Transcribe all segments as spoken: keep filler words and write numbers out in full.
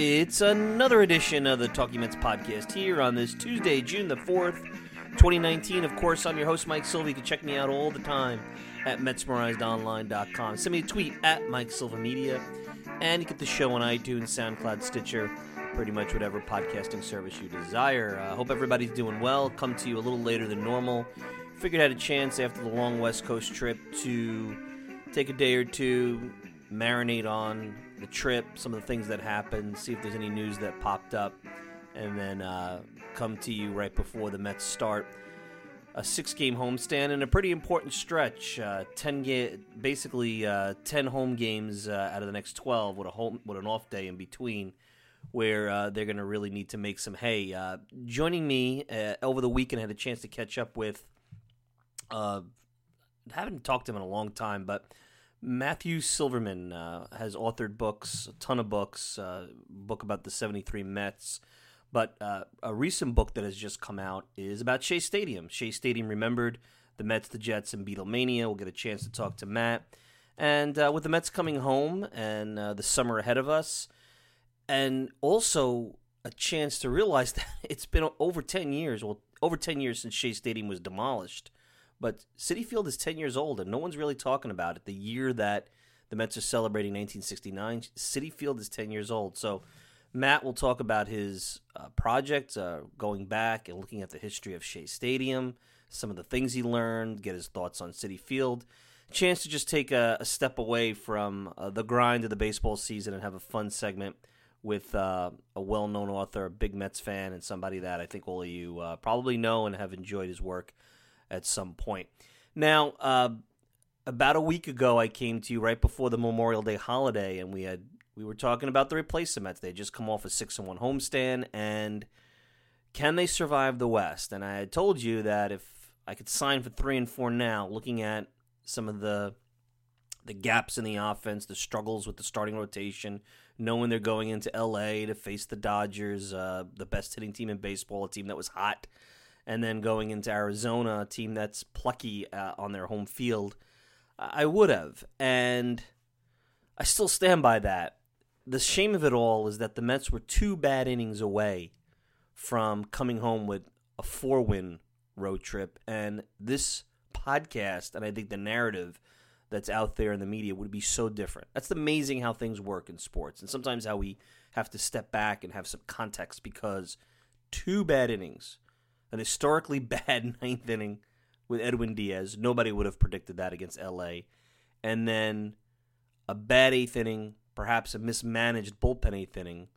It's another edition of the Talking Mets podcast here on this Tuesday, June the fourth, twenty nineteen. Of course, I'm your host, Mike Silva. You can check me out all the time at Mets Merized Online dot com. Send me a tweet at Mike Silva Media. And you get the show on iTunes, SoundCloud, Stitcher, pretty much whatever podcasting service you desire. I uh, hope everybody's doing well. Come to you a little later than normal. Figured I had a chance after the long West Coast trip to take a day or two, marinate on the trip, some of the things that happened, see if there's any news that popped up, and then uh, come to you right before the Mets start a six-game homestand and a pretty important stretch, uh, ten ga- basically uh, ten home games uh, out of the next twelve with a home with an off day in between, where uh, they're going to really need to make some hay. Uh, joining me uh, over the weekend, I had a chance to catch up with, uh, haven't talked to him in a long time, but Matthew Silverman uh, has authored books, a ton of books, uh, book about the seventy-three Mets, but uh, a recent book that has just come out is about Shea Stadium. Shea Stadium Remembered, the Mets, the Jets, and Beatlemania. We'll get a chance to talk to Matt. And uh, with the Mets coming home and uh, the summer ahead of us, and also a chance to realize that it's been over ten years, well, over ten years since Shea Stadium was demolished. But Citi Field is ten years old, and no one's really talking about it. The year that the Mets are celebrating nineteen sixty-nine, Citi Field is ten years old. So Matt will talk about his uh, project, uh, going back and looking at the history of Shea Stadium, some of the things he learned, get his thoughts on Citi Field. Chance to just take a, a step away from uh, the grind of the baseball season and have a fun segment with uh, a well-known author, a big Mets fan, and somebody that I think all of you uh, probably know and have enjoyed his work at some point. Now, uh, about a week ago, I came to you right before the Memorial Day holiday, and we had we were talking about the replacement Mets. They had just come off a six and one homestand, and can they survive the West? And I had told you that if I could sign for three and four now, looking at some of the the gaps in the offense, the struggles with the starting rotation, knowing they're going into L A to face the Dodgers, uh, the best hitting team in baseball, a team that was hot. And then going into Arizona, a team that's plucky uh, on their home field, I would have. And I still stand by that. The shame of it all is that the Mets were two bad innings away from coming home with a four-win road trip. And this podcast, and I think the narrative that's out there in the media, would be so different. That's amazing how things work in sports. And sometimes how we have to step back and have some context, because two bad innings, an historically bad ninth inning with Edwin Diaz. Nobody would have predicted that against L A. And then a bad eighth inning, perhaps a mismanaged bullpen eighth inning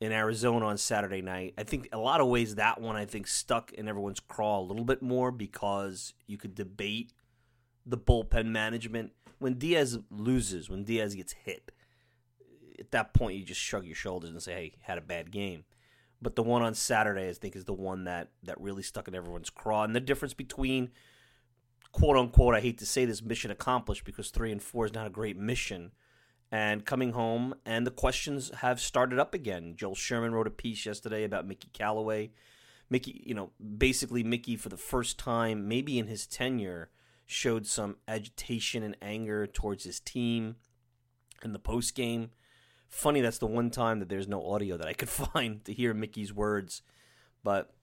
in Arizona on Saturday night. I think a lot of ways that one, I think, stuck in everyone's craw a little bit more, because you could debate the bullpen management. When Diaz loses, when Diaz gets hit, at that point you just shrug your shoulders and say, hey, had a bad game. But the one on Saturday, I think, is the one that, that really stuck in everyone's craw. And the difference between, quote-unquote, I hate to say this, mission accomplished, because three and four is not a great mission, and coming home, and the questions have started up again. Joel Sherman wrote a piece yesterday about Mickey Callaway. Mickey, you know, basically Mickey, for the first time, maybe in his tenure, showed some agitation and anger towards his team in the postgame. Funny, that's the one time that there's no audio that I could find to hear Mickey's words. But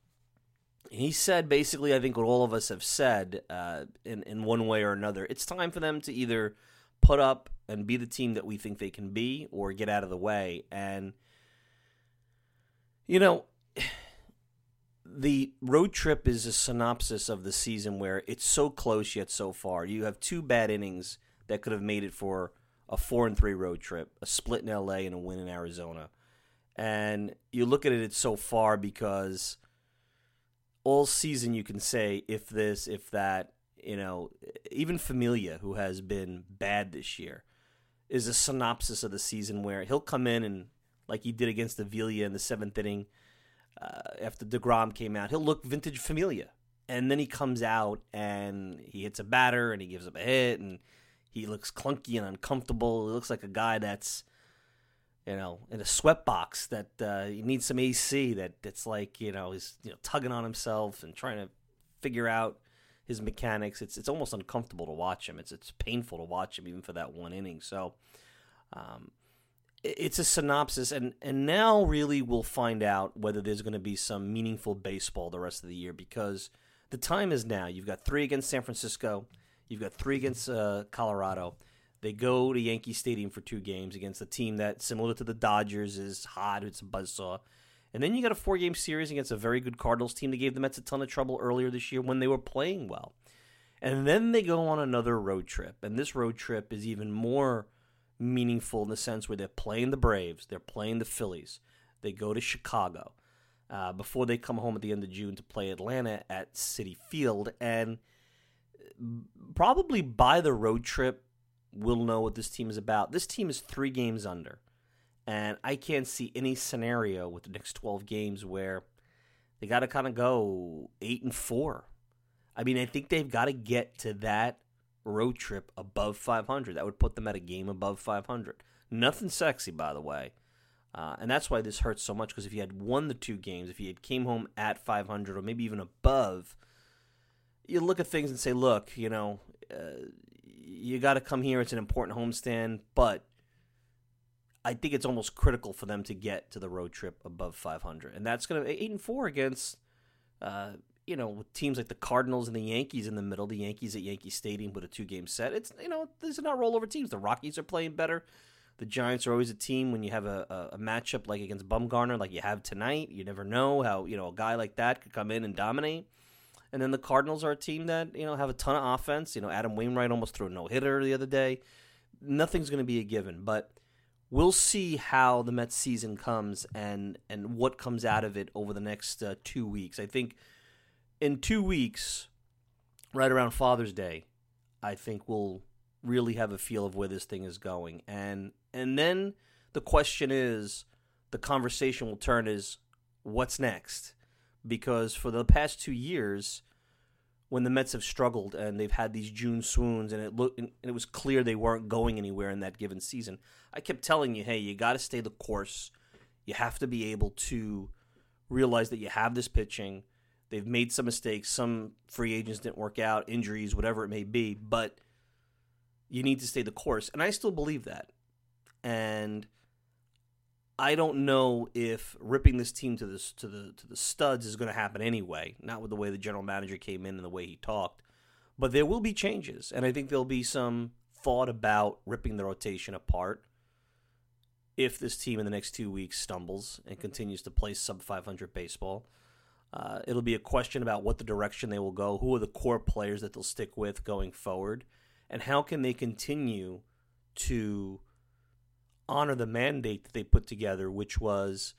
he said, basically, I think what all of us have said uh, in, in one way or another, it's time for them to either put up and be the team that we think they can be, or get out of the way. And, you know, the road trip is a synopsis of the season where it's so close yet so far. You have two bad innings that could have made it for a four and three road trip, a split in L A and a win in Arizona. And you look at it, it's so far, because all season you can say if this, if that, you know, even Familia, who has been bad this year, is a synopsis of the season where he'll come in and, like he did against the Velia in the seventh inning, uh, after DeGrom came out. He'll look vintage Familia. And then he comes out and he hits a batter and he gives up a hit and he looks clunky and uncomfortable. He looks like a guy that's, you know, in a sweat box that uh, he needs some A C. That it's like, you know, he's you know tugging on himself and trying to figure out his mechanics. It's it's almost uncomfortable to watch him. It's it's painful to watch him even for that one inning. So, um, it, it's a synopsis, and and now really we'll find out whether there's going to be some meaningful baseball the rest of the year because the time is now. You've got three against San Francisco. You've got three against uh, Colorado. They go to Yankee Stadium for two games against a team that, similar to the Dodgers, is hot. It's a buzzsaw. And then you got a four-game series against a very good Cardinals team that gave the Mets a ton of trouble earlier this year when they were playing well. And then they go on another road trip. And this road trip is even more meaningful in the sense where they're playing the Braves. They're playing the Phillies. They go to Chicago. Uh, before they come home at the end of June to play Atlanta at Citi Field. And probably by the road trip, we'll know what this team is about. This team is three games under, and I can't see any scenario with the next twelve games where they got to kind of go eight and four. I mean, I think they've got to get to that road trip above five hundred. That would put them at a game above five hundred. Nothing sexy, by the way. Uh, and that's why this hurts so much, because if you had won the two games, if you had came home at five hundred or maybe even above, you look at things and say, look, you know, uh, you got to come here. It's an important homestand. But I think it's almost critical for them to get to the road trip above five hundred. And that's going to be eight and four against, uh, you know, teams like the Cardinals and the Yankees in the middle, the Yankees at Yankee Stadium with a two-game set. It's, you know, these are not rollover teams. The Rockies are playing better. The Giants are always a team when you have a, a, a matchup like against Bumgarner, like you have tonight. You never know how, you know, a guy like that could come in and dominate. And then the Cardinals are a team that, you know, have a ton of offense. You know, Adam Wainwright almost threw a no-hitter the other day. Nothing's going to be a given, but we'll see how the Mets season comes and, and what comes out of it over the next uh, two weeks. I think in two weeks, right around Father's Day, I think we'll really have a feel of where this thing is going. And and then the question is, the conversation will turn is, what's next? Because for the past two years, when the Mets have struggled and they've had these June swoons and it looked, and it was clear they weren't going anywhere in that given season, I kept telling you, hey, you got to stay the course. You have to be able to realize that you have this pitching. They've made some mistakes. Some free agents didn't work out, injuries, whatever it may be, but you need to stay the course. And I still believe that. And I don't know if ripping this team to this to the to the studs is going to happen anyway, not with the way the general manager came in and the way he talked. But there will be changes, and I think there'll be some thought about ripping the rotation apart if this team in the next two weeks stumbles and continues to play sub five hundred baseball. Uh, it'll be a question about what the direction they will go, who are the core players that they'll stick with going forward, and how can they continue to honor the mandate that they put together, which was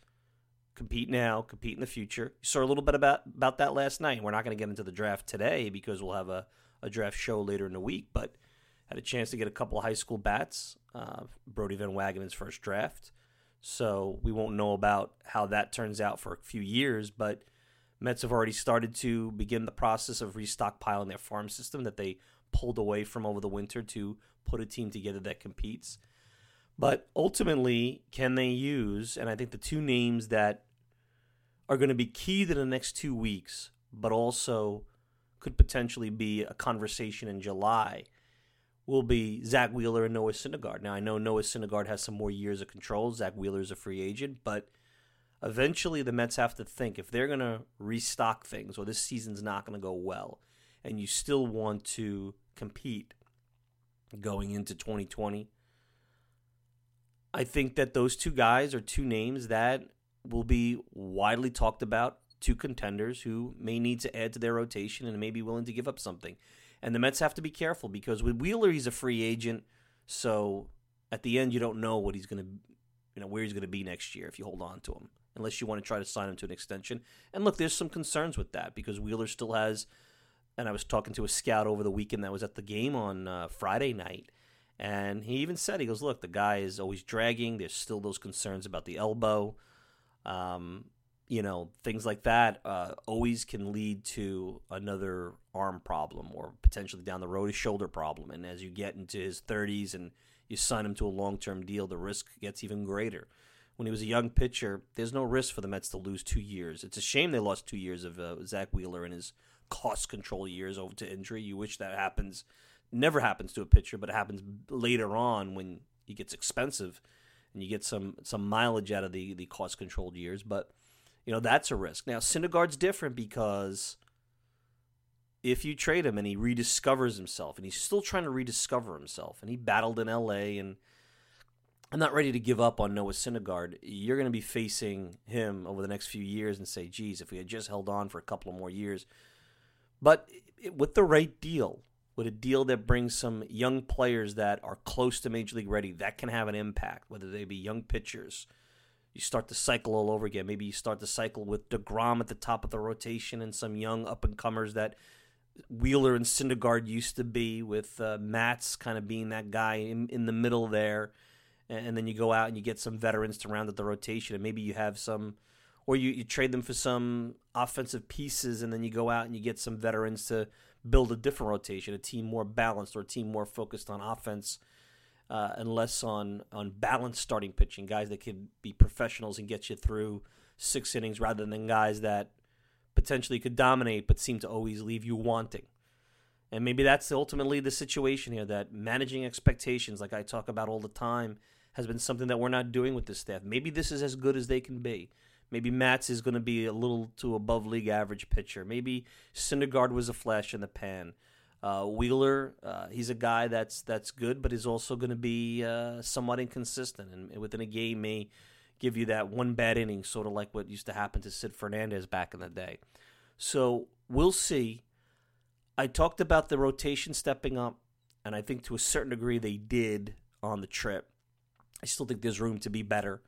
compete now, compete in the future. You saw a little bit about, about that last night. We're not going to get into the draft today because we'll have a, a draft show later in the week, but had a chance to get a couple of high school bats, uh, Brody Van Wagenen's first draft. So we won't know about how that turns out for a few years, but Mets have already started to begin the process of restockpiling their farm system that they pulled away from over the winter to put a team together that competes. But ultimately, can they use, and I think the two names that are going to be key to the next two weeks, but also could potentially be a conversation in July, will be Zach Wheeler and Noah Syndergaard. Now, I know Noah Syndergaard has some more years of control. Zach Wheeler is a free agent, but eventually the Mets have to think if they're going to restock things or this season's not going to go well and you still want to compete going into twenty twenty, I think that those two guys are two names that will be widely talked about, two contenders who may need to add to their rotation and may be willing to give up something. And the Mets have to be careful because with Wheeler, he's a free agent, so at the end you don't know what he's going to, you know, where he's going to be next year if you hold on to him, unless you want to try to sign him to an extension. And look, there's some concerns with that because Wheeler still has, and I was talking to a scout over the weekend that was at the game on uh, Friday night, and he even said, he goes, look, the guy is always dragging. There's still those concerns about the elbow. Um, you know, things like that uh, always can lead to another arm problem, or potentially down the road a shoulder problem. And as you get into his thirties and you sign him to a long-term deal, the risk gets even greater. When he was a young pitcher, there's no risk for the Mets to lose two years. It's a shame they lost two years of uh, Zach Wheeler and his cost control years over to injury. You wish that happens. Never happens to a pitcher, but it happens later on when he gets expensive and you get some some mileage out of the, the cost-controlled years. But, you know, that's a risk. Now, Syndergaard's different, because if you trade him and he rediscovers himself, and he's still trying to rediscover himself, and he battled in L A, and I'm not ready to give up on Noah Syndergaard, you're going to be facing him over the next few years and say, geez, if we had just held on for a couple of more years. But it, with the right deal, with a deal that brings some young players that are close to Major League ready, that can have an impact, whether they be young pitchers. You start the cycle all over again. Maybe you start the cycle with DeGrom at the top of the rotation and some young up-and-comers that Wheeler and Syndergaard used to be, with uh, Matz kind of being that guy in, in the middle there. And then you go out and you get some veterans to round out the rotation, and maybe you have some, or you, you trade them for some offensive pieces, and then you go out and you get some veterans to build a different rotation, a team more balanced, or a team more focused on offense uh, and less on, on balanced starting pitching, guys that could be professionals and get you through six innings rather than guys that potentially could dominate but seem to always leave you wanting. And maybe that's ultimately the situation here, that managing expectations, like I talk about all the time, has been something that we're not doing with this staff. Maybe this is as good as they can be. Maybe Matz is going to be a little to above league average pitcher. Maybe Syndergaard was a flash in the pan. Uh, Wheeler, uh, he's a guy that's that's good, but is also going to be uh, somewhat inconsistent. And within a game may give you that one bad inning, sort of like what used to happen to Sid Fernandez back in the day. So we'll see. I talked about the rotation stepping up, and I think to a certain degree they did on the trip. I still think there's room to be better.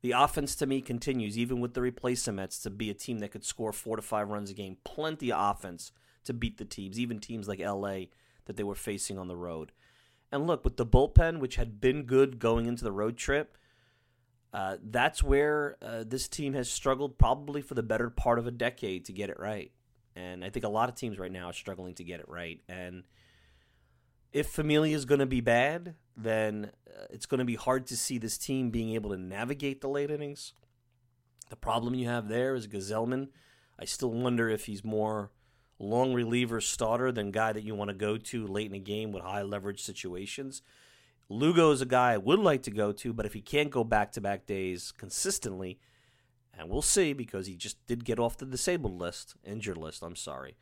The offense, to me, continues, even with the replacements, to be a team that could score four to five runs a game. Plenty of offense to beat the teams, even teams like L A that they were facing on the road. And look, with the bullpen, which had been good going into the road trip, uh, that's where uh, this team has struggled probably for the better part of a decade to get it right. And I think a lot of teams right now are struggling to get it right. And if Familia is going to be bad, then uh, it's going to be hard to see this team being able to navigate the late innings. The problem you have there is Gazelman. I still wonder if he's more long reliever starter than guy that you want to go to late in a game with high leverage situations. Lugo is a guy I would like to go to, but if he can't go back-to-back days consistently, and we'll see, because he just did get off the disabled list, injured list, I'm sorry,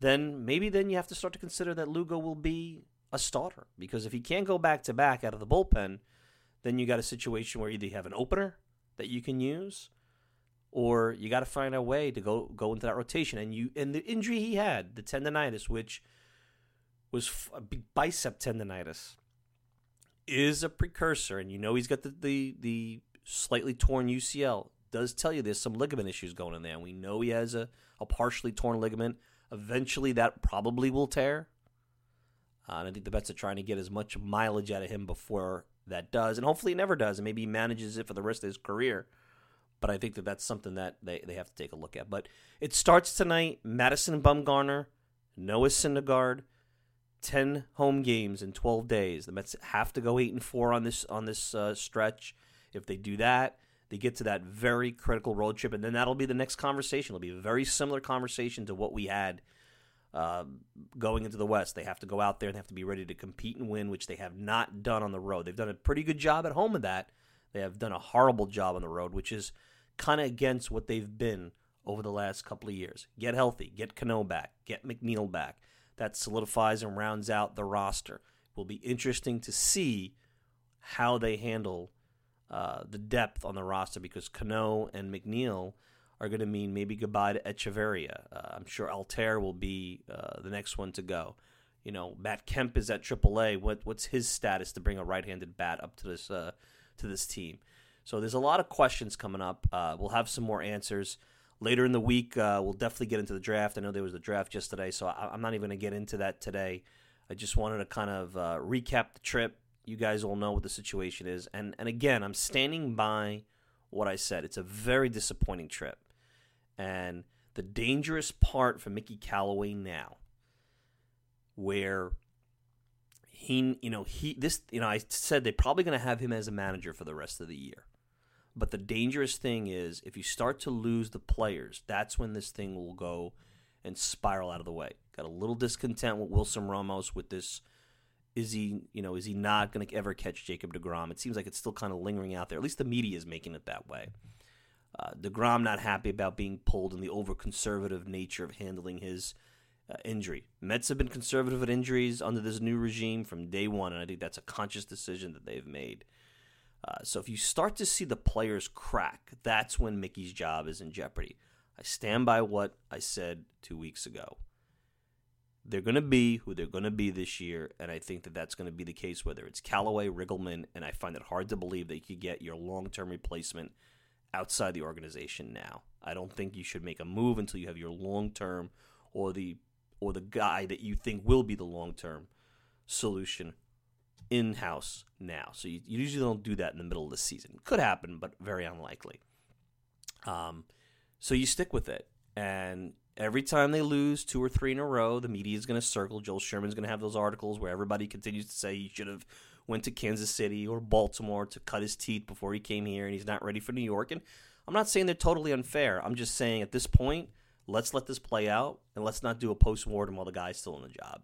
then maybe then you have to start to consider that Lugo will be a starter, because if he can't go back-to-back out of the bullpen, then you got a situation where either you have an opener that you can use, or you got to find a way to go go into that rotation. And you and the injury he had, the tendonitis, which was f- bicep tendonitis, is a precursor, and you know he's got the, the, the slightly torn U C L. Does tell you there's some ligament issues going in there. We know he has a, a partially torn ligament. Eventually that probably will tear. Uh, and I think the Mets are trying to get as much mileage out of him before that does. And hopefully it never does. And maybe he manages it for the rest of his career. But I think that that's something that they, they have to take a look at. But it starts tonight. Madison Bumgarner, Noah Syndergaard, ten home games in twelve days. The Mets have to go eight and four on this, on this uh, stretch. If they do that, they get to that very critical road trip. And then that'll be the next conversation. It'll be a very similar conversation to what we had Uh, going into the West. They have to go out there and have to be ready to compete and win, which they have not done on the road. They've done a pretty good job at home of that. They have done a horrible job on the road, which is kind of against what they've been over the last couple of years. Get healthy. Get Cano back. Get McNeil back. That solidifies and rounds out the roster. It will be interesting to see how they handle uh, the depth on the roster, because Cano and McNeil are going to mean maybe goodbye to Echeverria. Uh, I'm sure Altair will be uh, the next one to go. You know, Matt Kemp is at triple A. What what's his status to bring a right-handed bat up to this uh, to this team? So there's a lot of questions coming up. Uh, we'll have some more answers later in the week. Uh, we'll definitely get into the draft. I know there was a draft just today, so I, I'm not even going to get into that today. I just wanted to kind of uh, recap the trip. You guys all know what the situation is, and and again, I'm standing by what I said. It's a very disappointing trip. And the dangerous part for Mickey Callaway now, where he, you know, he, this, you know, I said they're probably going to have him as a manager for the rest of the year. But the dangerous thing is if you start to lose the players, that's when this thing will go and spiral out of the way. Got a little discontent with Wilson Ramos with this. Is he, you know, is he not going to ever catch Jacob DeGrom? It seems like it's still kind of lingering out there. At least the media is making it that way. Uh, DeGrom not happy about being pulled and the over-conservative nature of handling his uh, injury. Mets have been conservative at injuries under this new regime from day one, and I think that's a conscious decision that they've made. Uh, so if you start to see the players crack, that's when Mickey's job is in jeopardy. I stand by what I said two weeks ago. They're going to be who they're going to be this year, and I think that that's going to be the case, whether it's Callaway, Riggleman, and I find it hard to believe that you could get your long-term replacement outside the organization now. I don't think you should make a move until you have your long-term or the or the guy that you think will be the long-term solution in-house now. So you, you usually don't do that in the middle of the season. Could happen, but very unlikely. Um, so you stick with it, and every time they lose two or three in a row, the media is going to circle. Joel Sherman's going to have those articles where everybody continues to say he should have went to Kansas City or Baltimore to cut his teeth before he came here, and he's not ready for New York. And I'm not saying they're totally unfair. I'm just saying at this point, let's let this play out, and let's not do a postmortem while the guy's still in the job,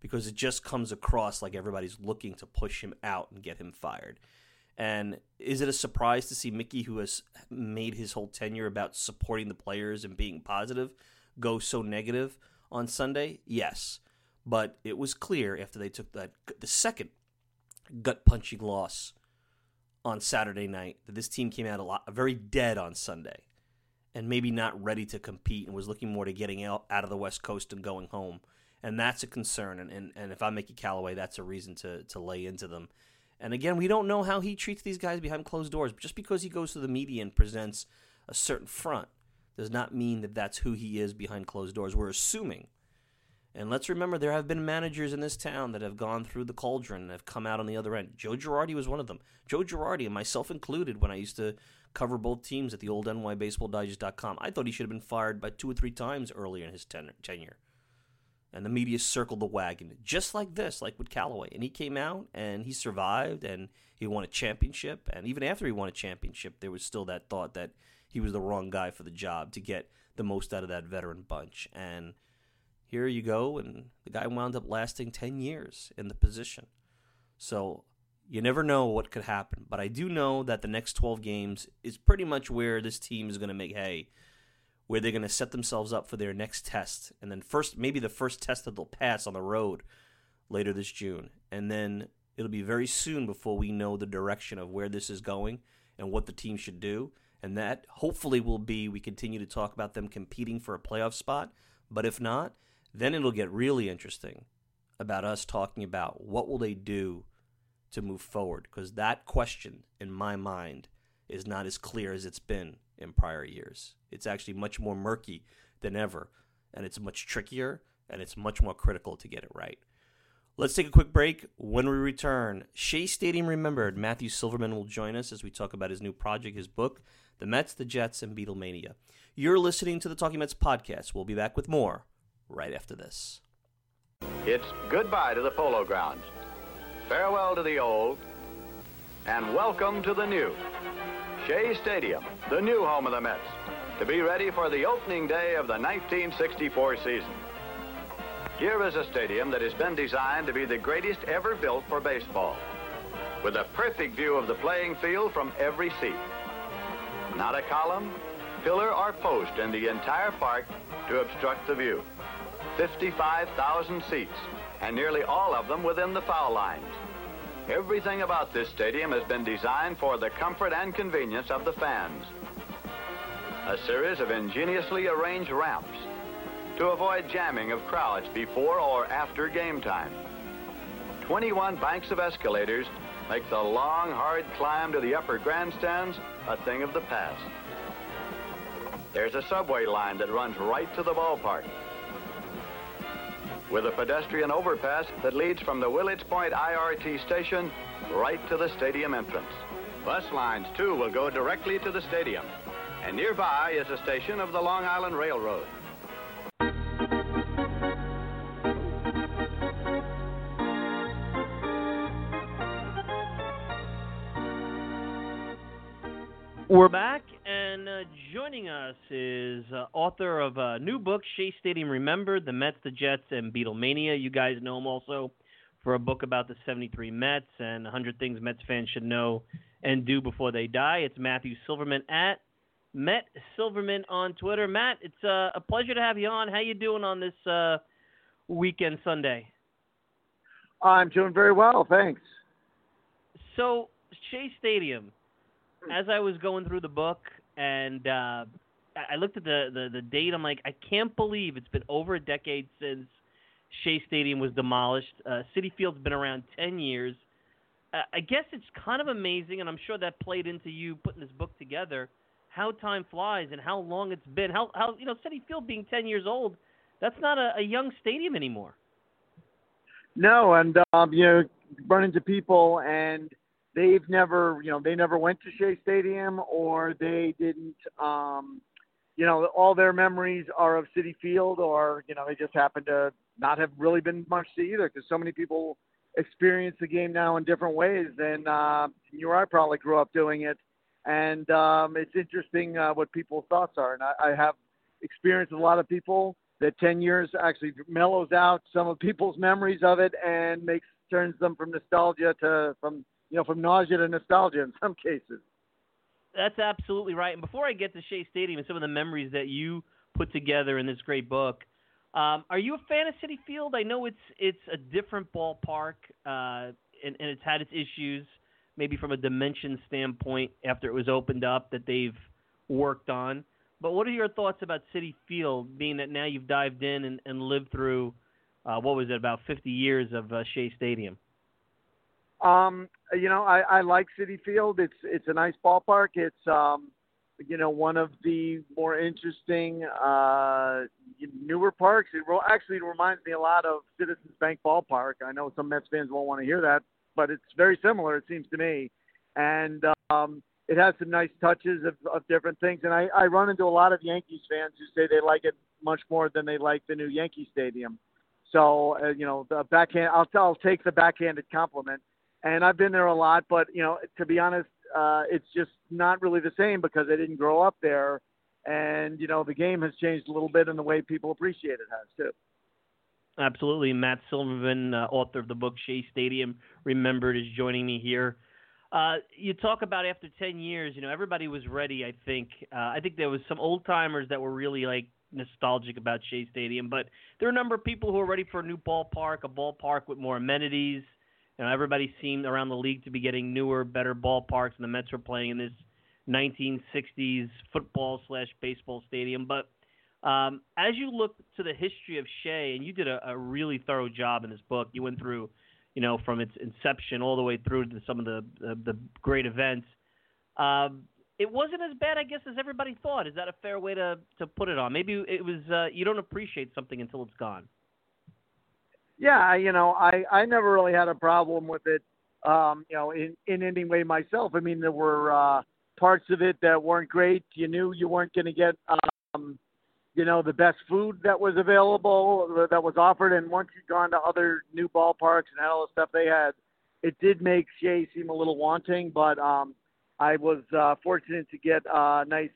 because it just comes across like everybody's looking to push him out and get him fired. And is it a surprise to see Mickey, who has made his whole tenure about supporting the players and being positive, go so negative on Sunday? Yes. But it was clear after they took that the second gut-punching loss on Saturday night that this team came out a lot, very dead on Sunday and maybe not ready to compete and was looking more to getting out, out of the West Coast and going home. And that's a concern. And, and, and if I'm Mickey Callaway, that's a reason to, to lay into them. And again, we don't know how he treats these guys behind closed doors. Just because he goes to the media and presents a certain front does not mean that that's who he is behind closed doors. We're assuming. And let's remember, there have been managers in this town that have gone through the cauldron and have come out on the other end. Joe Girardi was one of them. Joe Girardi, and myself included, when I used to cover both teams at the old N Y Baseball Digest dot com, I thought he should have been fired by two or three times earlier in his ten- tenure. And the media circled the wagon, just like this, like with Callaway. And he came out, and he survived, and he won a championship. And even after he won a championship, there was still that thought that he was the wrong guy for the job to get the most out of that veteran bunch. And here you go, and the guy wound up lasting ten years in the position. So you never know what could happen. But I do know that the next twelve games is pretty much where this team is going to make hay, where they're going to set themselves up for their next test. And then first, maybe the first test that they'll pass on the road later this June. And then it'll be very soon before we know the direction of where this is going and what the team should do. And that hopefully will be, we continue to talk about them competing for a playoff spot. But if not, then it'll get really interesting about us talking about what will they do to move forward. Because that question, in my mind, is not as clear as it's been in prior years. It's actually much more murky than ever. And it's much trickier, and it's much more critical to get it right. Let's take a quick break. When we return, Shea Stadium Remembered. Matthew Silverman will join us as we talk about his new project, his book, The Mets, the Jets, and Beatlemania. You're listening to the Talking Mets podcast. We'll be back with more right after this. It's goodbye to the Polo Grounds, farewell to the old, and welcome to the new. Shea Stadium, the new home of the Mets, to be ready for the opening day of the nineteen sixty-four season. Here is a stadium that has been designed to be the greatest ever built for baseball, with a perfect view of the playing field from every seat. Not a column, pillar, or post in the entire park to obstruct the view. fifty-five thousand seats, and nearly all of them within the foul lines. Everything about this stadium has been designed for the comfort and convenience of the fans. A series of ingeniously arranged ramps to avoid jamming of crowds before or after game time. twenty-one banks of escalators make the long, hard climb to the upper grandstands a thing of the past. There's a subway line that runs right to the ballpark, with a pedestrian overpass that leads from the Willits Point I R T station right to the stadium entrance. Bus lines, too, will go directly to the stadium, and nearby is a station of the Long Island Railroad. We're back, and uh, joining us is uh, author of a new book, Shea Stadium Remembered, The Mets, the Jets, and Beatlemania. You guys know him also for a book about the seventy-three Mets and one hundred Things Mets Fans Should Know and Do Before They Die. It's Matthew Silverman at Matt Silverman on Twitter. Matt, it's uh, a pleasure to have you on. How you doing on this uh, weekend Sunday? I'm doing very well, thanks. So, Shea Stadium. As I was going through the book and uh, I looked at the, the, the date, I'm like, I can't believe it's been over a decade since Shea Stadium was demolished. Uh, Citi Field's been around ten years. Uh, I guess it's kind of amazing, and I'm sure that played into you putting this book together, how time flies and how long it's been. How, how you know, Citi Field being ten years old, that's not a, a young stadium anymore. No, and um, you know, run into people and – They've never, you know, they never went to Shea Stadium, or they didn't, um, you know, all their memories are of Citi Field, or, you know, they just happen to not have really been much to either, because so many people experience the game now in different ways than uh, you or I probably grew up doing it. And um, it's interesting uh, what people's thoughts are. And I, I have experienced a lot of people that ten years actually mellows out some of people's memories of it and makes turns them from nostalgia to from you know, from nausea to nostalgia in some cases. That's absolutely right. And before I get to Shea Stadium and some of the memories that you put together in this great book, um, are you a fan of Citi Field? I know it's it's a different ballpark, uh, and, and it's had its issues, maybe from a dimension standpoint after it was opened up that they've worked on. But what are your thoughts about Citi Field, being that now you've dived in and, and lived through, uh, what was it, about fifty years of uh, Shea Stadium? Um, you know, I, I like Citi Field. It's, it's a nice ballpark. It's, um, you know, one of the more interesting, uh, newer parks. It re- actually reminds me a lot of Citizens Bank Ballpark. I know some Mets fans won't want to hear that, but it's very similar, it seems to me. And, um, it has some nice touches of, of different things. And I, I run into a lot of Yankees fans who say they like it much more than they like the new Yankee Stadium. So, uh, you know, the backhand, I'll, I'll take the backhanded compliment. And I've been there a lot, but, you know, to be honest, uh, it's just not really the same because I didn't grow up there. And, you know, the game has changed a little bit in the way people appreciate it has, too. Absolutely. Matt Silverman, uh, author of the book Shea Stadium Remembered, is joining me here. Uh, you talk about after ten years, you know, everybody was ready, I think. Uh, I think there was some old-timers that were really, like, nostalgic about Shea Stadium. But there are a number of people who are ready for a new ballpark, a ballpark with more amenities. You know, everybody seemed around the league to be getting newer, better ballparks, and the Mets were playing in this nineteen sixties football slash baseball stadium. But um, as you look to the history of Shea, and you did a, a really thorough job in this book, you went through, you know, from its inception all the way through to some of the the, the great events. Um, it wasn't as bad, I guess, as everybody thought. Is that a fair way to, to put it on? Maybe it was uh, you don't appreciate something until it's gone. Yeah, you know, I, I never really had a problem with it, um, you know, in, in any way myself. I mean, there were uh, parts of it that weren't great. You knew you weren't going to get, um, you know, the best food that was available, that was offered. And once you'd gone to other new ballparks and had all the stuff they had, it did make Shea seem a little wanting. But um, I was uh, fortunate to get a nice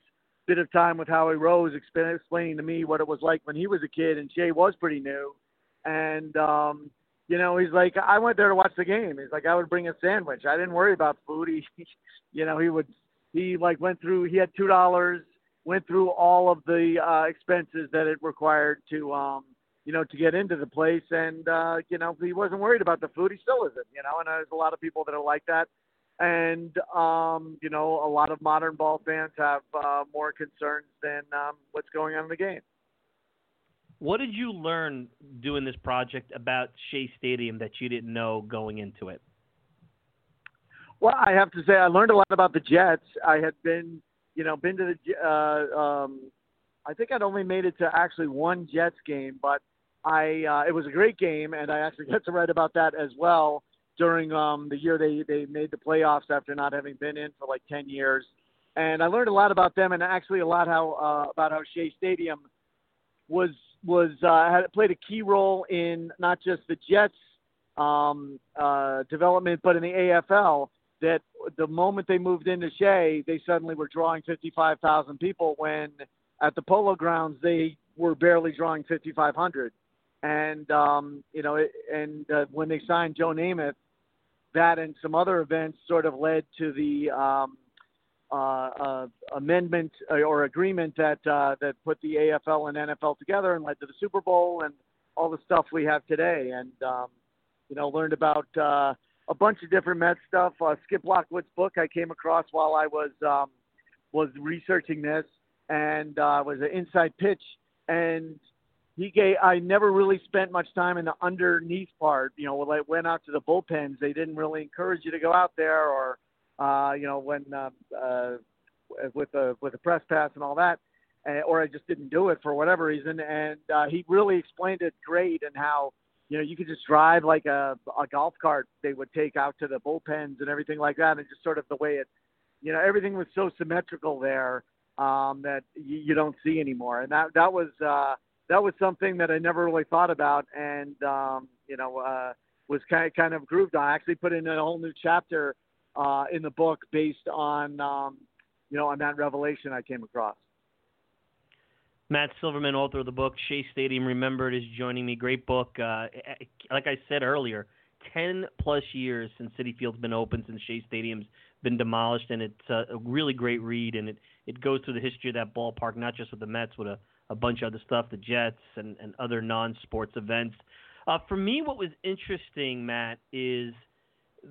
bit of time with Howie Rose exp- explaining to me what it was like when he was a kid, and Shea was pretty new. And, um, you know, he's like, I went there to watch the game. He's like, I would bring a sandwich. I didn't worry about food. He, you know, he would, he like went through, he had two dollars, went through all of the uh, expenses that it required to, um, you know, to get into the place. And, uh, you know, he wasn't worried about the food. He still isn't, you know, and there's a lot of people that are like that. And, um, you know, a lot of modern ball fans have uh, more concerns than um, what's going on in the game. What did you learn doing this project about Shea Stadium that you didn't know going into it? Well, I have to say I learned a lot about the Jets. I had been, you know, been to the uh, – um, I think I'd only made it to actually one Jets game, but I uh, it was a great game, and I actually got to write about that as well during um, the year they, they made the playoffs after not having been in for like ten years. And I learned a lot about them, and actually a lot how uh, about how Shea Stadium was was uh, had played a key role in not just the Jets um, uh, development, but in the A F L. That the moment they moved into Shea, they suddenly were drawing fifty-five thousand people when at the Polo Grounds they were barely drawing fifty-five hundred. And um, you know, it, and uh, when they signed Joe Namath, that and some other events sort of led to the um, uh, uh, amendment or agreement that uh, that put the A F L and N F L together and led to the Super Bowl and all the stuff we have today. And um, you know, learned about uh, a bunch of different Mets stuff. Uh, Skip Lockwood's book I came across while I was um, was researching this, and uh, was an inside pitch. And he gave, I never really spent much time in the underneath part. You know, when I went out to the bullpens, they didn't really encourage you to go out there, or, uh, you know, when uh, uh, with a with a press pass and all that, uh, or I just didn't do it for whatever reason. And uh, he really explained it great, and how, you know, you could just drive like a, a golf cart they would take out to the bullpens and everything like that, and just sort of the way it, you know, everything was so symmetrical there um, that you, you don't see anymore. And that that was. Uh, That was something that I never really thought about, and um, you know, uh, was kind of, kind of grooved on. I actually put in a whole new chapter uh, in the book based on um, you know, on that revelation I came across. Matt Silverman, author of the book Shea Stadium Remembered, is joining me. Great book. Uh, like I said earlier, ten plus years since Citi Field's been open, since Shea Stadium's been demolished, and it's a really great read. And it it goes through the history of that ballpark, not just with the Mets, with a a bunch of other stuff, the Jets and, and other non-sports events. Uh, for me, what was interesting, Matt, is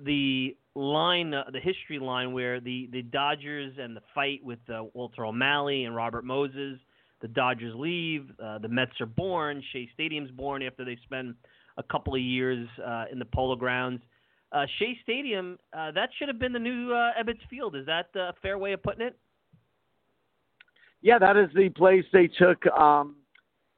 the line, uh, the history line where the, the Dodgers and the fight with uh, Walter O'Malley and Robert Moses, the Dodgers leave, uh, the Mets are born, Shea Stadium's born after they spend a couple of years uh, in the Polo Grounds. Uh, Shea Stadium, uh, that should have been the new uh, Ebbets Field. Is that a fair way of putting it? Yeah, that is the place they took. Um,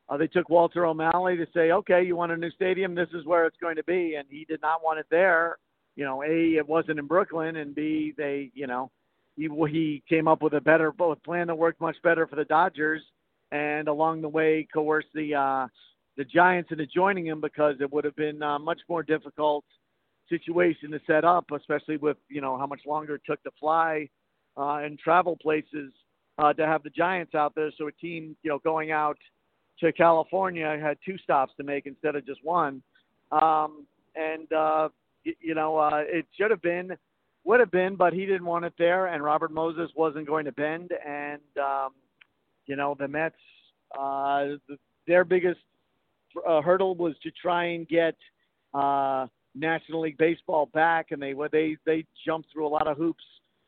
uh, they took Walter O'Malley to say, "Okay, you want a new stadium? This is where it's going to be." And he did not want it there. You know, A, it wasn't in Brooklyn, and B, they, you know, he he came up with a better a plan that worked much better for the Dodgers, and along the way coerced the uh, the Giants into joining him, because it would have been a much more difficult situation to set up, especially with, you know, how much longer it took to fly uh, and travel places. Uh, to have the Giants out there, so a team, you know, going out to California had two stops to make instead of just one, um, and uh, y- you know uh, it should have been, would have been, but he didn't want it there, and Robert Moses wasn't going to bend, and um, you know, the Mets, uh, the, their biggest uh, hurdle was to try and get uh, National League Baseball back, and they they they jumped through a lot of hoops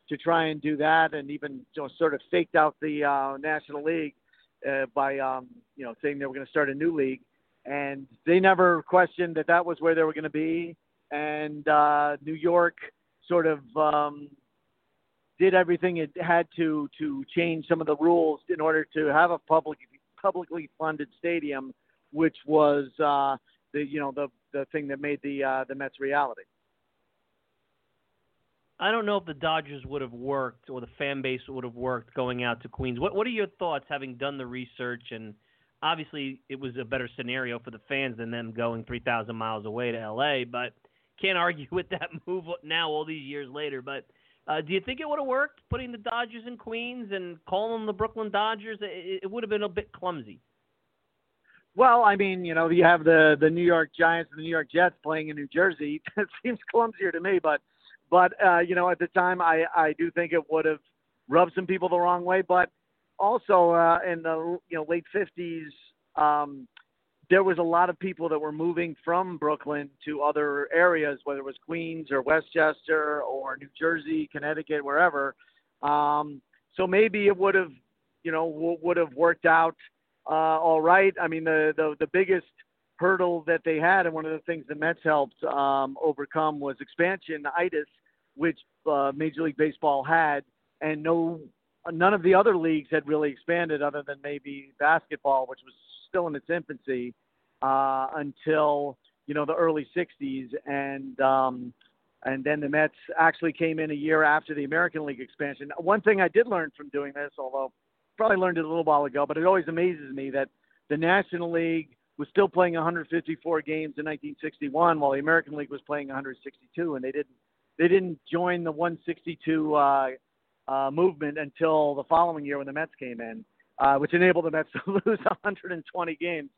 to try and do that, and even, you know, sort of faked out the uh, National League uh, by, um, you know, saying they were going to start a new league. And they never questioned that that was where they were going to be. And uh, New York sort of um, did everything it had to to change some of the rules in order to have a public, publicly funded stadium, which was, uh, the you know, the, the thing that made the uh, the Mets reality. I don't know if the Dodgers would have worked, or the fan base would have worked, going out to Queens. What What are your thoughts, having done the research? And obviously it was a better scenario for the fans than them going three thousand miles away to L A, but can't argue with that move now all these years later. But uh, do you think it would have worked, putting the Dodgers in Queens and calling them the Brooklyn Dodgers? It, it would have been a bit clumsy. Well, I mean, you know, you have the, the New York Giants and the New York Jets playing in New Jersey. That seems clumsier to me, but... But, uh, you know, at the time, I, I do think it would have rubbed some people the wrong way. But also uh, in the you know late fifties, um, there was a lot of people that were moving from Brooklyn to other areas, whether it was Queens or Westchester or New Jersey, Connecticut, wherever. Um, so maybe it would have, you know, w- would have worked out uh, all right. I mean, the, the, the biggest hurdle that they had, and one of the things the Mets helped um, overcome, was expansion-itis, which uh, Major League Baseball had, and no, none of the other leagues had really expanded, other than maybe basketball, which was still in its infancy uh, until, you know, the early sixties, and um, And then the Mets actually came in a year after the American League expansion. One thing I did learn from doing this, although probably learned it a little while ago, but it always amazes me that the National League was still playing one hundred fifty-four games in nineteen sixty-one, while the American League was playing one hundred sixty-two, and they didn't they didn't join the one sixty-two uh, uh, movement until the following year when the Mets came in, uh, which enabled the Mets to lose one hundred twenty games,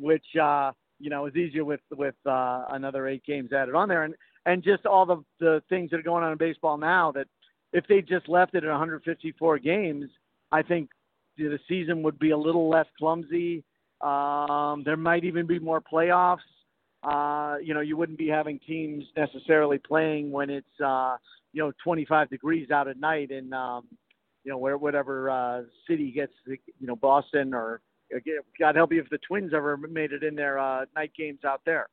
which uh, you know is easier with with uh, another eight games added on there, and and just all the the things that are going on in baseball now that if they just left it at one hundred fifty-four games, I think the season would be a little less clumsy. Um, there might even be more playoffs. Uh, you know, you wouldn't be having teams necessarily playing when it's, uh, you know, twenty-five degrees out at night in, um, you know, where, whatever uh, city gets, the, you know, Boston or God help you if the Twins ever made it in their uh, night games out there.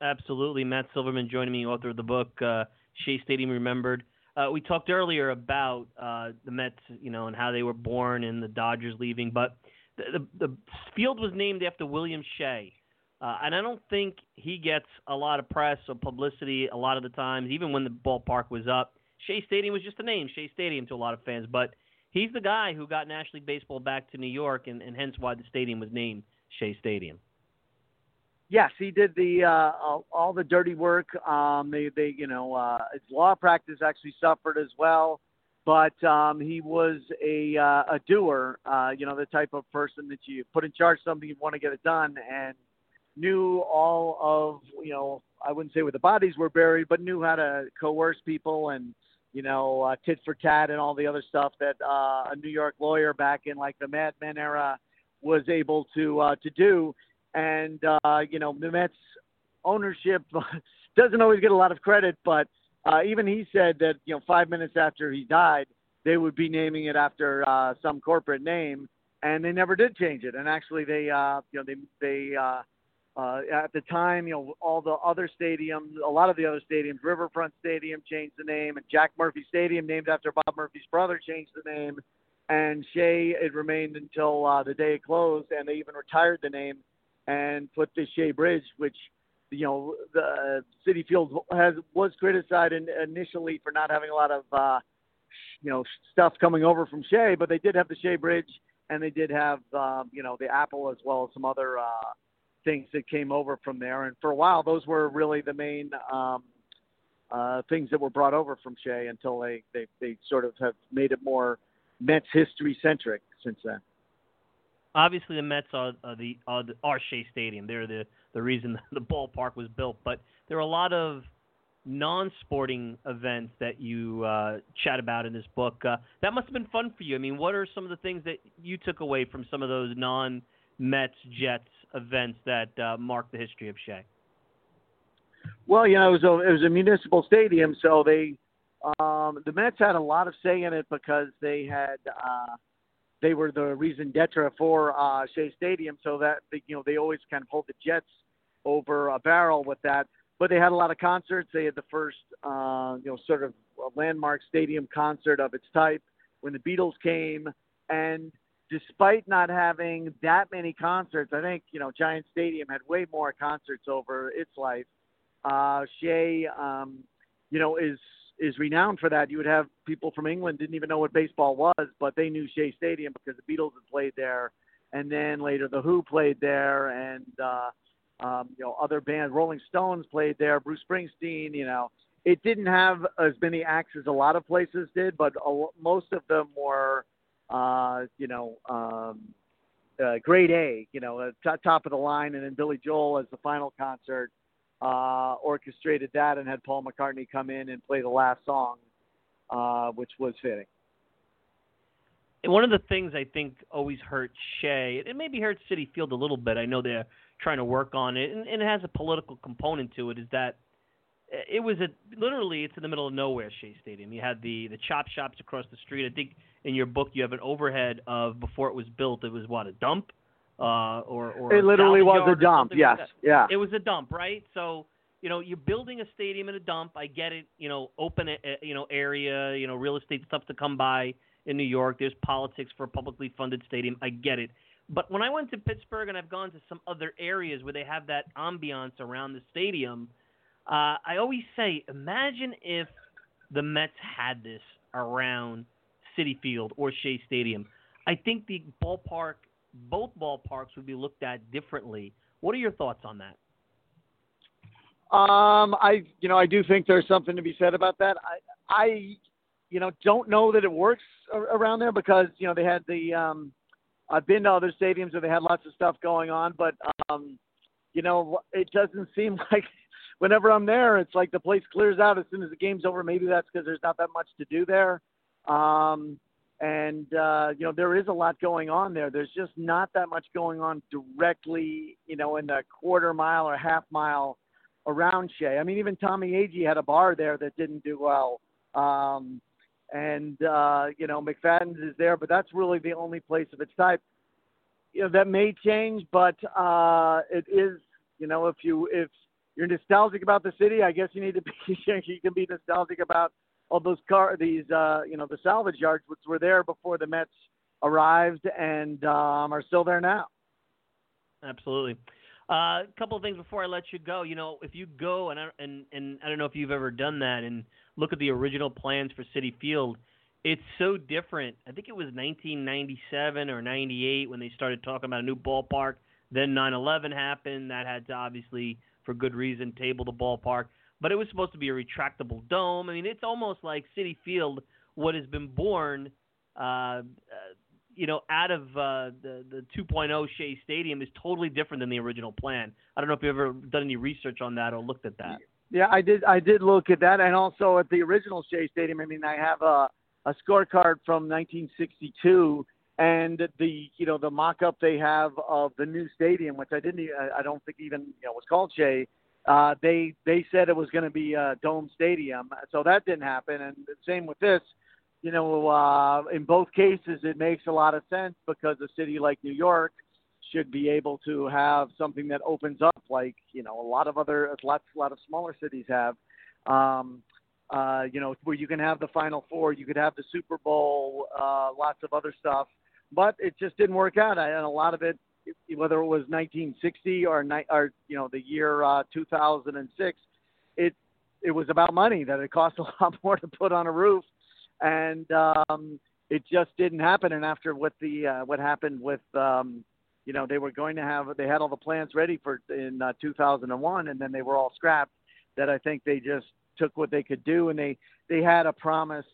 Absolutely. Matt Silverman joining me, author of the book, uh, Shea Stadium Remembered. Uh, we talked earlier about uh, the Mets, you know, and how they were born and the Dodgers leaving, but the, the, the field was named after William Shea, uh, and I don't think he gets a lot of press or publicity a lot of the times, even when the ballpark was up. Shea Stadium was just a name, Shea Stadium, to a lot of fans, but he's the guy who got National League Baseball back to New York, and, and hence why the stadium was named Shea Stadium. Yes, he did the uh, all the dirty work. Um, they, they, you know, uh, his law practice actually suffered as well, but um, he was a uh, a doer. Uh, you know, the type of person that you put in charge of something you want to get it done, and knew all of you know. I wouldn't say where the bodies were buried, but knew how to coerce people and you know uh, tit for tat and all the other stuff that uh, a New York lawyer back in like the Mad Men era was able to uh, to do. And, uh, you know, the Mets ownership doesn't always get a lot of credit, but uh, even he said that, you know, five minutes after he died, they would be naming it after uh, some corporate name, and they never did change it. And actually, they, uh, you know, they, they uh, uh, at the time, you know, all the other stadiums, a lot of the other stadiums, Riverfront Stadium changed the name, and Jack Murphy Stadium, named after Bob Murphy's brother, changed the name, and Shea, it remained until uh, the day it closed, and they even retired the name and put the Shea Bridge, which, you know, the uh, Citi Field has was criticized in, initially for not having a lot of, uh, you know, stuff coming over from Shea, but they did have the Shea Bridge, and they did have, um, you know, the Apple as well as some other uh, things that came over from there. And for a while, those were really the main um, uh, things that were brought over from Shea until they, they, they sort of have made it more Mets history-centric since then. Obviously, the Mets are, are the are, the, are Shea Stadium. They're the, the reason the ballpark was built. But there are a lot of non-sporting events that you uh, chat about in this book. Uh, that must have been fun for you. I mean, what are some of the things that you took away from some of those non-Mets, Jets events that uh, mark the history of Shea? Well, you know, it was a, it was a municipal stadium, so they um, the Mets had a lot of say in it because they had uh, – they were the reason d'etre for uh, Shea Stadium, so that, you know, they always kind of hold the Jets over a barrel with that. But they had a lot of concerts. They had the first, uh, you know, sort of landmark stadium concert of its type when the Beatles came. And despite not having that many concerts, I think, you know, Giants Stadium had way more concerts over its life. Uh, Shea, um, you know, is... is renowned for that. You would have people from England didn't even know what baseball was, but they knew Shea Stadium because the Beatles had played there. And then later the Who played there, and, uh, um, you know, other bands, Rolling Stones played there, Bruce Springsteen, you know, it didn't have as many acts as a lot of places did, but a, most of them were, uh, you know, um, uh, grade A, you know, t- top of the line. And then Billy Joel as the final concert, Uh, orchestrated that, and had Paul McCartney come in and play the last song, uh, which was fitting. And one of the things I think always hurt Shea, it maybe hurt Citi Field a little bit. I know they're trying to work on it, and, and it has a political component to it, is that it was a, literally it's in the middle of nowhere, Shea Stadium. You had the, the chop shops across the street. I think in your book you have an overhead of, before it was built, it was what, a dump? Uh, or, or it literally was a dump. Yes. Like yeah. It was a dump, right? So, you know, you're building a stadium in a dump. I get it, you know, open, you know, area, you know, real estate stuff to come by in New York. There's politics for a publicly funded stadium. I get it. But when I went to Pittsburgh, and I've gone to some other areas where they have that ambiance around the stadium, Uh, I always say, imagine if the Mets had this around Citi Field or Shea Stadium. I think the ballpark, both ballparks would be looked at differently. What are your thoughts on that? Um, I, you know, I do think there's something to be said about that. I, I, you know, don't know that it works around there because, you know, they had the, um, I've been to other stadiums where they had lots of stuff going on, but, um, you know, it doesn't seem like whenever I'm there, it's like the place clears out as soon as the game's over. Maybe that's because there's not that much to do there. Um, and, uh, you know, there is a lot going on there. There's just not that much going on directly, you know, in the quarter mile or half mile around Shea. I mean, even Tommy Agee had a bar there that didn't do well. Um, and, uh, you know, McFadden's is there, but that's really the only place of its type. You know, that may change, but uh, it is, you know, if, you, if you're nostalgic about the city, I guess you need to be, you can be nostalgic about all those car, these, uh, you know, the salvage yards, which were there before the Mets arrived and um, are still there now. Absolutely. A uh, couple of things before I let you go. You know, if you go, and I, and, and I don't know if you've ever done that, and look at the original plans for Citi Field, it's so different. I think it was nineteen ninety-seven or ninety-eight when they started talking about a new ballpark. Then nine eleven happened. That had to obviously, for good reason, table the ballpark. But it was supposed to be a retractable dome. I mean, it's almost like Citi Field, what has been born uh, uh, you know, out of uh, the, the two point oh Shea Stadium is totally different than the original plan. I don't know if you've ever done any research on that or looked at that. Yeah, I did. I did look at that. And also at the original Shea Stadium, I mean, I have a, a scorecard from nineteen sixty-two and the, you know, the mock-up they have of the new stadium, which I didn't, I don't think even, you know, was called Shea. Uh, they, they said it was going to be a dome stadium. So that didn't happen. And same with this. You know, uh, in both cases, it makes a lot of sense because a city like New York should be able to have something that opens up like, you know, a lot of other, lots, a lot of smaller cities have, um, uh, you know, where you can have the Final Four, you could have the Super Bowl, uh, lots of other stuff. But it just didn't work out. And a lot of it, whether it was nineteen sixty or, or you know, the year uh, two thousand six, it it was about money, that it cost a lot more to put on a roof. And um, it just didn't happen. And after what the uh, what happened with, um, you know, they were going to have, they had all the plans ready for in uh, two thousand one, and then they were all scrapped. That I think they just took what they could do, and they, they had a promise.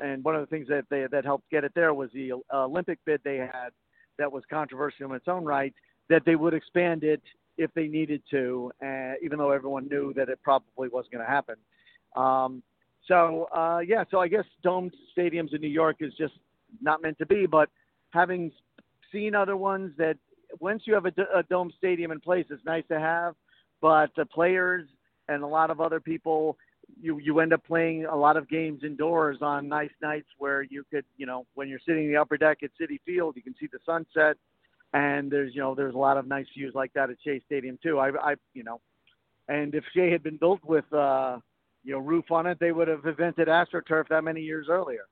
And one of the things that they, that helped get it there was the uh, Olympic bid they had that was controversial in its own right, that they would expand it if they needed to, uh, even though everyone knew that it probably wasn't going to happen. Um, So, uh, yeah, so I guess domed stadiums in New York is just not meant to be, but having seen other ones that once you have a, d- a dome stadium in place, it's nice to have, but the players and a lot of other people, you, you end up playing a lot of games indoors on nice nights where you could, you know, when you're sitting in the upper deck at Citi Field, you can see the sunset, and there's, you know, there's a lot of nice views like that at Shea Stadium too. I, I you know, and if Shea had been built with, uh, you know, roof on it, they would have invented AstroTurf that many years earlier.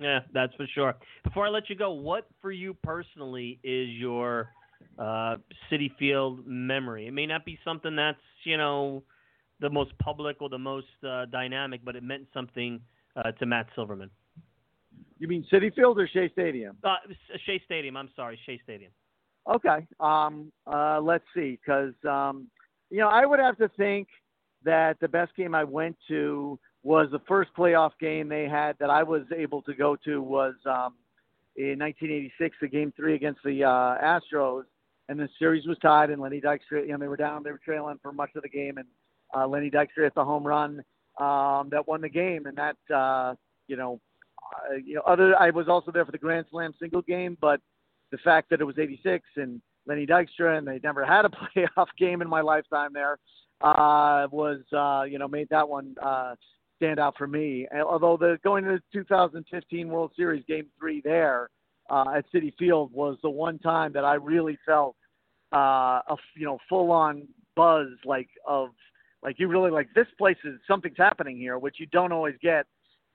Yeah, that's for sure. Before I let you go, what for you personally is your uh, Citi Field memory? It may not be something that's, you know, the most public or the most uh, dynamic, but it meant something uh, to Matt Silverman. You mean Citi Field or Shea Stadium? Uh, Shea Stadium. I'm sorry, Shea Stadium. Okay. Um, uh, let's see, because, um, you know, I would have to think that the best game I went to was the first playoff game they had that I was able to go to was um, in nineteen eighty-six, the game three against the uh, Astros, and the series was tied, and Lenny Dykstra, you know, they were down, they were trailing for much of the game, and uh, Lenny Dykstra hit the home run um, that won the game, and that, uh, you know, uh, you know, other, I was also there for the Grand Slam single game, but the fact that it was eighty-six and Lenny Dykstra, and they never had a playoff game in my lifetime there, Uh, was, uh, you know, made that one uh, stand out for me. And although the going to the two thousand fifteen World Series Game three there uh, at Citi Field was the one time that I really felt uh, a, you know, full-on buzz, like of like you really like this place is something's happening here, which you don't always get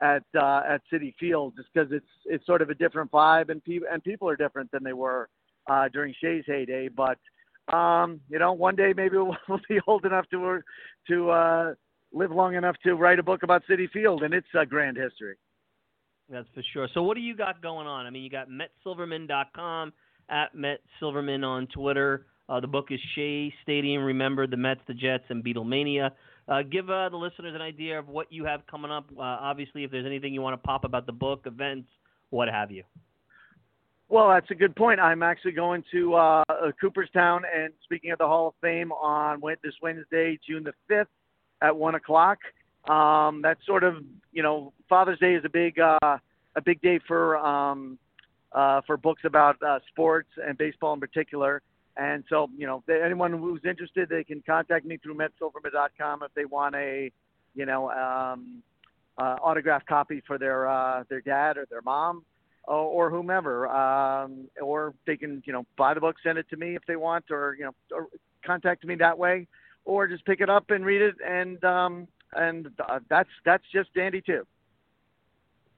at uh, at Citi Field, just because it's it's sort of a different vibe and people and people are different than they were uh, during Shea's heyday, but. Um, you know, one day maybe we'll be old enough to to uh, live long enough to write a book about Citi Field and its uh, grand history. That's for sure. So what do you got going on? I mean, you got Met Silverman dot com, at Met Silverman on Twitter. Uh, the book is Shea Stadium, Remember the Mets, the Jets, and Beatlemania. Uh, give uh, the listeners an idea of what you have coming up. Uh, obviously, if there's anything you want to pop about the book, events, what have you. Well, that's a good point. I'm actually going to uh, Cooperstown, and speaking of the Hall of Fame, on this Wednesday, June the fifth at one o'clock. Um, that's sort of, you know, Father's Day is a big uh, a big day for um, uh, for books about uh, sports and baseball in particular. And so, you know, anyone who's interested, they can contact me through Met Silverman dot com if they want a, you know, um, uh, autographed copy for their uh, their dad or their mom or, or whomever. Um, or they can, you know, buy the book, send it to me if they want, or, you know, or contact me that way, or just pick it up and read it. And um, and uh, that's that's just dandy, too.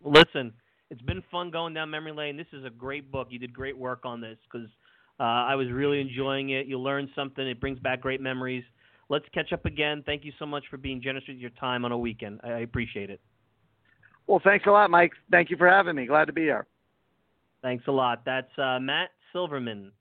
Listen, it's been fun going down memory lane. This is a great book. You did great work on this because – Uh, I was really enjoying it. You learned something. It brings back great memories. Let's catch up again. Thank you so much for being generous with your time on a weekend. I appreciate it. Well, thanks a lot, Mike. Thank you for having me. Glad to be here. Thanks a lot. That's uh, Matt Silverman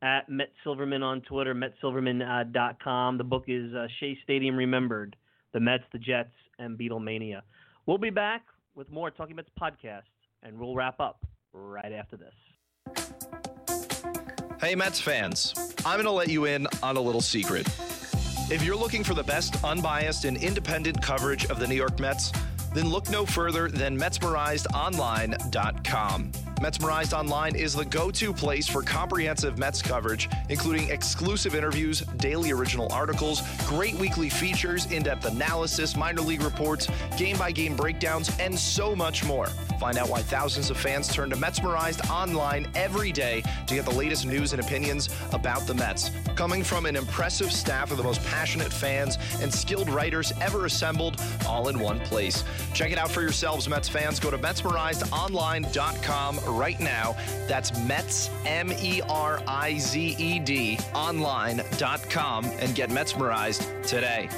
at Met Silverman on Twitter, Met Silverman dot com. Uh, the book is uh, Shea Stadium Remembered, The Mets, the Jets, and Beatlemania. We'll be back with more Talking Mets podcast, and we'll wrap up right after this. Hey, Mets fans, I'm going to let you in on a little secret. If you're looking for the best unbiased and independent coverage of the New York Mets, then look no further than Mets Merized Online dot com. MetsMerized Online is the go-to place for comprehensive Mets coverage, including exclusive interviews, daily original articles, great weekly features, in-depth analysis, minor league reports, game-by-game breakdowns, and so much more. Find out why thousands of fans turn to MetsMerized Online every day to get the latest news and opinions about the Mets. Coming from an impressive staff of the most passionate fans and skilled writers ever assembled, all in one place. Check it out for yourselves, Mets fans. Go to Mets Merized Online dot com right now. That's Mets, M E R I Z E D, online dot com, and get MetsMerized today.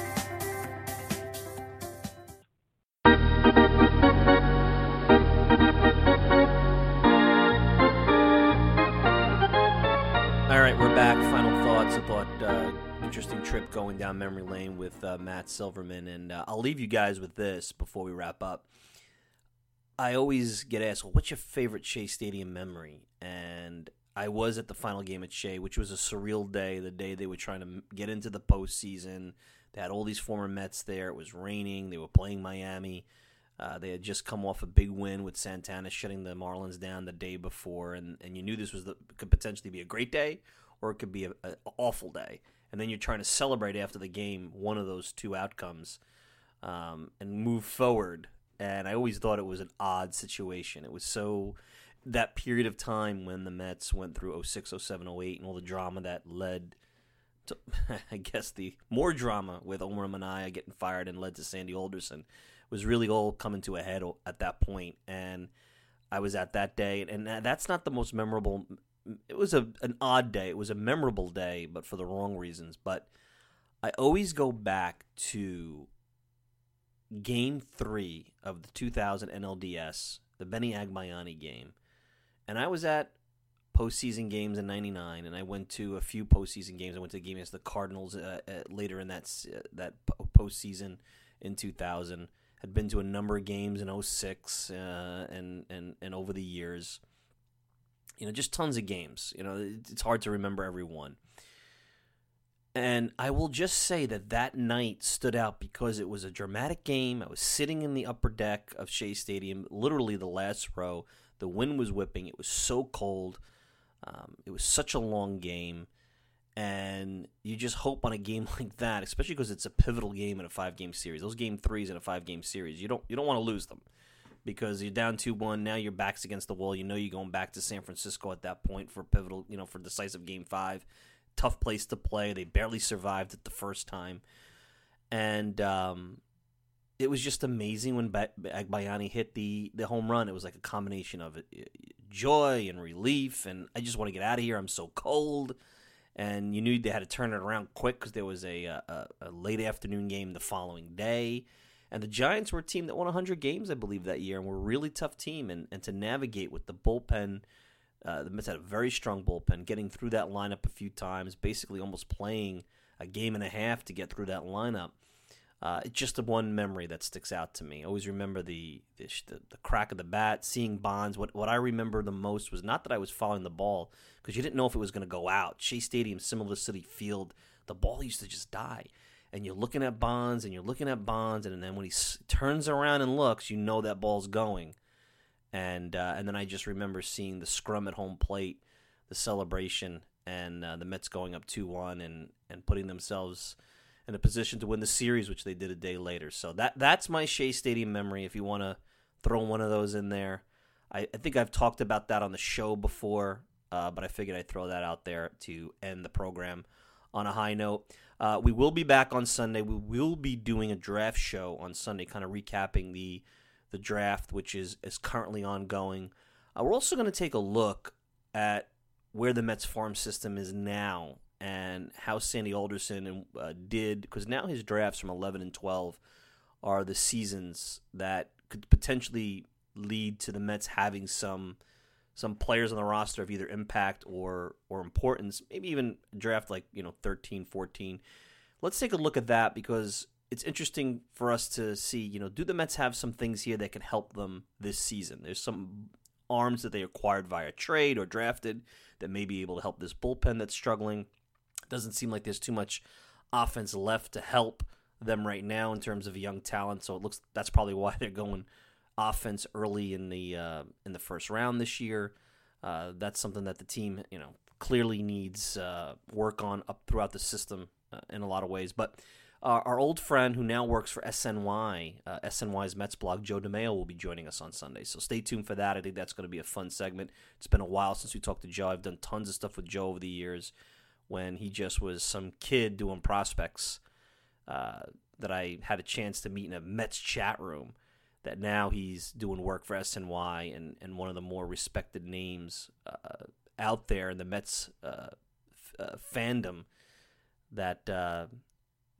All right, we're back. Final thoughts about uh, interesting trip going down memory lane with uh, Matt Silverman, and uh, I'll leave you guys with this before we wrap up. I always get asked, well, what's your favorite Shea Stadium memory? And I was at the final game at Shea, which was a surreal day, the day they were trying to get into the postseason. They had all these former Mets there. It was raining. They were playing Miami. Uh, they had just come off a big win with Santana shutting the Marlins down the day before, and, and you knew this was the, could potentially be a great day or it could be an awful day. And then you're trying to celebrate after the game one of those two outcomes um, and move forward. And I always thought it was an odd situation. It was so that period of time when the Mets went through oh six, oh seven, oh eight, and all the drama that led to, I guess, the more drama with Omar Minaya getting fired and led to Sandy Alderson was really all coming to a head at that point. And I was at that day, and that's not the most memorable. It was a, an odd day. It was a memorable day, but for the wrong reasons. But I always go back to Game three of the two thousand N L D S, the Benny Agbayani game. And I was at postseason games in ninety-nine, and I went to a few postseason games. I went to a game against the Cardinals uh, uh, later in that uh, that postseason in two thousand. Had been to a number of games in oh six uh, and, and, and over the years. You know, just tons of games. You know, it's hard to remember every one. And I will just say that that night stood out because it was a dramatic game. I was sitting in the upper deck of Shea Stadium, literally the last row. The wind was whipping. It was so cold. Um, it was such a long game. And you just hope on a game like that, especially because it's a pivotal game in a five-game series. Those game threes in a five-game series, you don't you don't want to lose them because you're down two one. Now your back's against the wall. You know you're going back to San Francisco at that point for pivotal, you know, for decisive game five. Tough place to play. They barely survived it the first time. And um, it was just amazing when ba- Agbayani hit the, the home run. It was like a combination of it, joy and relief, and I just want to get out of here. I'm so cold. and you knew they had to turn it around quick because there was a, a, a late afternoon game the following day. And the Giants were a team that won one hundred games, I believe, that year, and were a really tough team. And, and to navigate with the bullpen, uh, the Mets had a very strong bullpen, getting through that lineup a few times, basically almost playing a game and a half to get through that lineup. Uh, it's just the one memory that sticks out to me. I always remember the the, the crack of the bat, seeing Bonds. What what I remember the most was not that I was following the ball, because you didn't know if it was going to go out. Shea Stadium, similar to Citi Field, the ball used to just die. And you're looking at Bonds, and you're looking at Bonds, and then when he s- turns around and looks, you know that ball's going. And uh, and then I just remember seeing the scrum at home plate, the celebration, and uh, the Mets going up two one and, and putting themselves in a position to win the series, which they did a day later. So that that's my Shea Stadium memory, if you want to throw one of those in there. I, I think I've talked about that on the show before, uh, but I figured I'd throw that out there to end the program on a high note. Uh, we will be back on Sunday. We will be doing a draft show on Sunday, kind of recapping the the draft, which is, is currently ongoing. Uh, we're also going to take a look at where the Mets farm system is now and how Sandy Alderson uh, did, because now his drafts from eleven and twelve are the seasons that could potentially lead to the Mets having some some players on the roster of either impact or or importance, maybe even draft like, you know, thirteen, fourteen. Let's take a look at that, because it's interesting for us to see, you know, do the Mets have some things here that can help them this season? There's some arms that they acquired via trade or drafted that may be able to help this bullpen that's struggling. It doesn't seem like there's too much offense left to help them right now in terms of young talent, so it looks that's probably why they're going offense early in the uh, in the first round this year. Uh, that's something that the team, you know, clearly needs uh, work on up throughout the system uh, in a lot of ways. But uh, our old friend who now works for S N Y, uh, S N Y's Mets blog, Joe DeMeo, will be joining us on Sunday. So stay tuned for that. I think that's going to be a fun segment. It's been a while since we talked to Joe. I've done tons of stuff with Joe over the years when he just was some kid doing prospects uh, that I had a chance to meet in a Mets chat room. That now he's doing work for S N Y and, and one of the more respected names uh, out there in the Mets uh, f- uh, fandom that uh,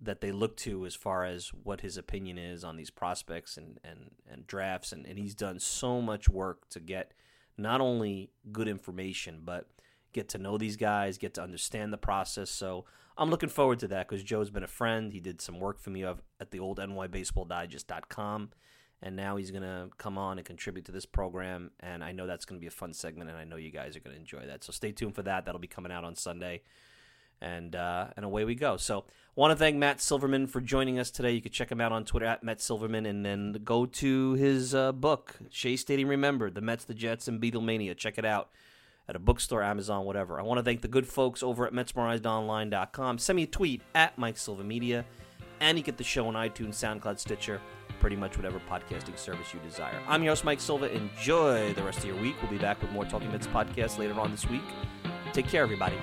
that they look to as far as what his opinion is on these prospects and, and, and drafts. And, and he's done so much work to get not only good information, but get to know these guys, get to understand the process. So I'm looking forward to that, because Joe's been a friend. He did some work for me at the old N Y Baseball Digest dot com. And now he's going to come on and contribute to this program, and I know that's going to be a fun segment, and I know you guys are going to enjoy that. So stay tuned for that. That'll be coming out on Sunday, and uh, and away we go. So I want to thank Matt Silverman for joining us today. You can check him out on Twitter, at Matt Silverman, and then go to his uh, book, Shea Stadium Remembered, The Mets, the Jets, and Beatlemania. Check it out at a bookstore, Amazon, whatever. I want to thank the good folks over at Mets Merized Online dot com. Send me a tweet, at Mike Silva Media, and you get the show on iTunes, SoundCloud, Stitcher, pretty much whatever podcasting service you desire. I'm your host, Mike Silva. Enjoy the rest of your week. We'll be back with more Talking Mets podcasts later on this week. Take care, everybody.